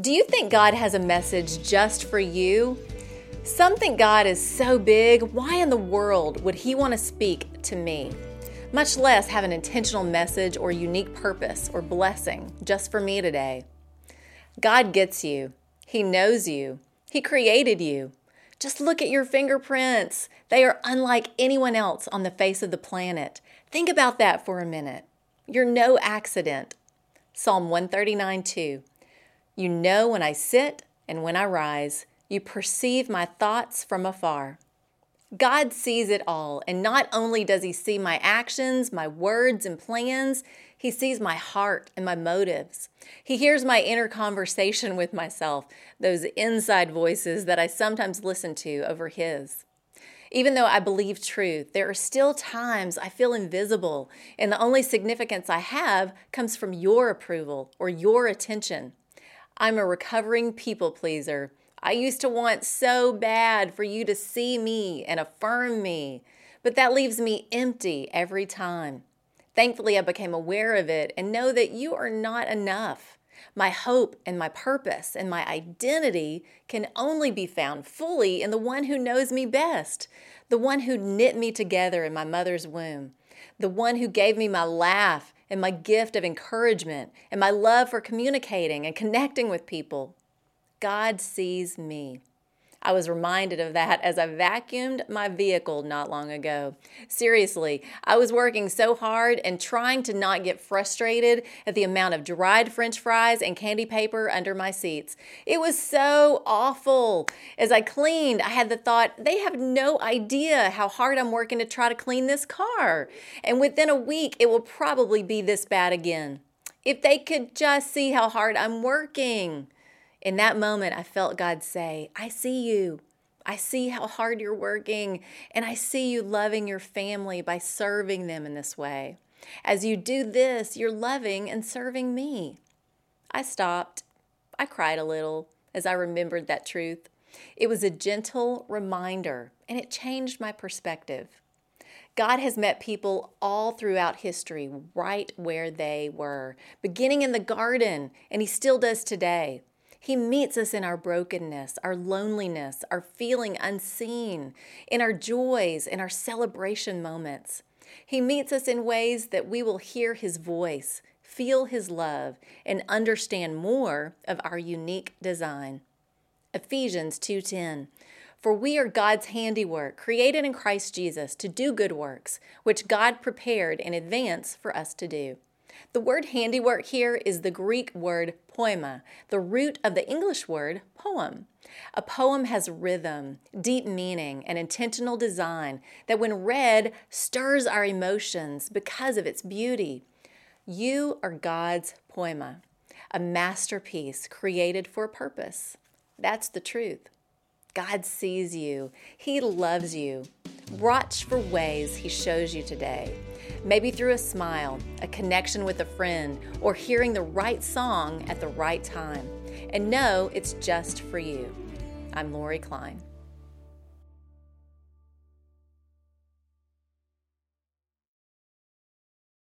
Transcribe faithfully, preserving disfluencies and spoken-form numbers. Do you think God has a message just for you? Some think God is so big, why in the world would He want to speak to me? Much less have an intentional message or unique purpose or blessing just for me today. God gets you. He knows you. He created you. Just look at your fingerprints. They are unlike anyone else on the face of the planet. Think about that for a minute. You're no accident. Psalm one thirty-nine two. You know when I sit and when I rise. You perceive my thoughts from afar. God sees it all, and not only does He see my actions, my words, and plans, He sees my heart and my motives. He hears my inner conversation with myself, those inside voices that I sometimes listen to over His. Even though I believe truth, there are still times I feel invisible, and the only significance I have comes from your approval or your attention. I'm a recovering people pleaser. I used to want so bad for you to see me and affirm me, but that leaves me empty every time. Thankfully, I became aware of it and know that you are not enough. My hope and my purpose and my identity can only be found fully in the one who knows me best, the one who knit me together in my mother's womb, the one who gave me my laugh and my gift of encouragement and my love for communicating and connecting with people. God sees me. I was reminded of that as I vacuumed my vehicle not long ago. Seriously, I was working so hard and trying to not get frustrated at the amount of dried French fries and candy paper under my seats. It was so awful. As I cleaned, I had the thought, they have no idea how hard I'm working to try to clean this car. And within a week, it will probably be this bad again. If they could just see how hard I'm working. In that moment, I felt God say, I see you. I see how hard you're working, and I see you loving your family by serving them in this way. As you do this, you're loving and serving me. I stopped. I cried a little as I remembered that truth. It was a gentle reminder, and it changed my perspective. God has met people all throughout history, right where they were, beginning in the garden, and He still does today. He meets us in our brokenness, our loneliness, our feeling unseen, in our joys, in our celebration moments. He meets us in ways that we will hear His voice, feel His love, and understand more of our unique design. Ephesians two ten. For we are God's handiwork, created in Christ Jesus to do good works, which God prepared in advance for us to do. The word handiwork here is the Greek word poema, the root of the English word poem. A poem has rhythm, deep meaning, and intentional design that when read stirs our emotions because of its beauty. You are God's poema, a masterpiece created for a purpose. That's the truth. God sees you. He loves you. Watch for ways He shows you today. Maybe through a smile, a connection with a friend, or hearing the right song at the right time. And know it's just for you. I'm Lori Klein.